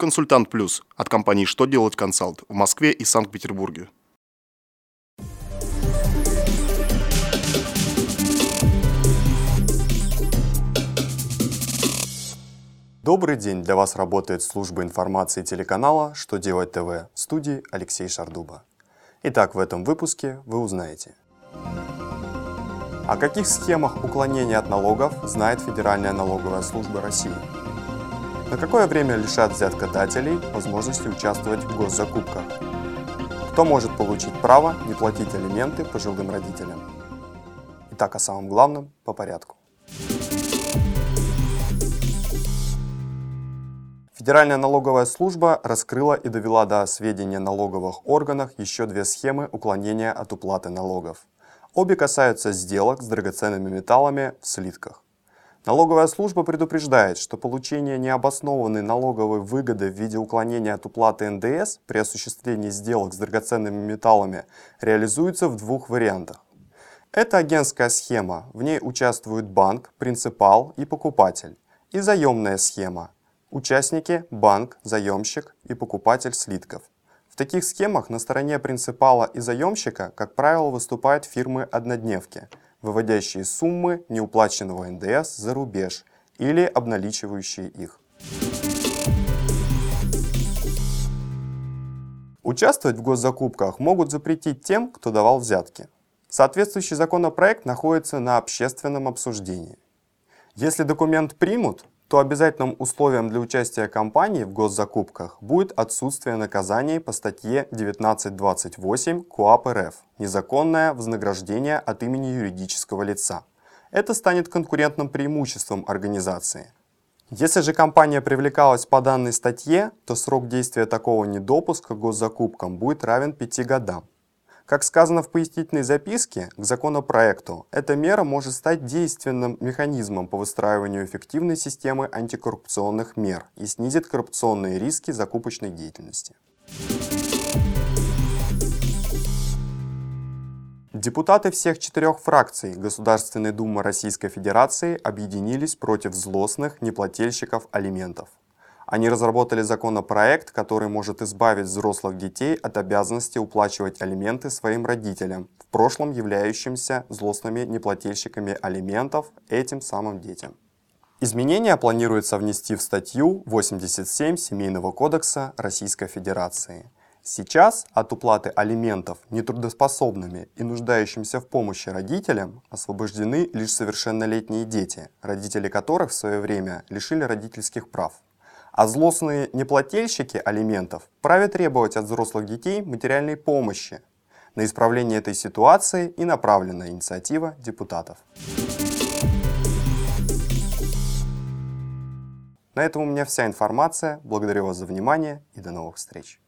«Консультант плюс» от компании «Что делать консалт» в Москве и Санкт-Петербурге. Добрый день! Для вас работает служба информации телеканала «Что делать ТВ» в студии Алексей Шардуба. Итак, в этом выпуске вы узнаете: о каких схемах уклонения от налогов знает Федеральная налоговая служба России? На какое время лишат взяткодателей возможности участвовать в госзакупках? Кто может получить право не платить алименты пожилым родителям? Итак, о самом главном по порядку. Федеральная налоговая служба раскрыла и довела до сведения налоговых органов еще две схемы уклонения от уплаты налогов. Обе касаются сделок с драгоценными металлами в слитках. Налоговая служба предупреждает, что получение необоснованной налоговой выгоды в виде уклонения от уплаты НДС при осуществлении сделок с драгоценными металлами реализуется в двух вариантах. Это агентская схема, в ней участвуют банк, принципал и покупатель, и заемная схема. Участники – банк, заемщик и покупатель слитков. В таких схемах на стороне принципала и заемщика, как правило, выступают фирмы-однодневки, выводящие суммы неуплаченного НДС за рубеж или обналичивающие их. Участвовать в госзакупках могут запретить тем, кто давал взятки. Соответствующий законопроект находится на общественном обсуждении. Если документ примут, то обязательным условием для участия компании в госзакупках будет отсутствие наказаний по статье 1928 КОАП РФ «Незаконное вознаграждение от имени юридического лица». Это станет конкурентным преимуществом организации. Если же компания привлекалась по данной статье, то срок действия такого недопуска к госзакупкам будет равен 5 годам. Как сказано в пояснительной записке к законопроекту, эта мера может стать действенным механизмом по выстраиванию эффективной системы антикоррупционных мер и снизит коррупционные риски закупочной деятельности. Депутаты всех 4 фракций Государственной Думы Российской Федерации объединились против злостных неплательщиков алиментов. Они разработали законопроект, который может избавить взрослых детей от обязанности уплачивать алименты своим родителям, в прошлом являющимся злостными неплательщиками алиментов этим самым детям. Изменения планируется внести в статью 87 Семейного кодекса Российской Федерации. Сейчас от уплаты алиментов нетрудоспособными и нуждающимся в помощи родителям освобождены лишь совершеннолетние дети, родители которых в свое время лишили родительских прав. А злостные неплательщики алиментов правят требовать от взрослых детей материальной помощи. На исправление этой ситуации и направлена инициатива депутатов. На этом у меня вся информация. Благодарю вас за внимание и до новых встреч.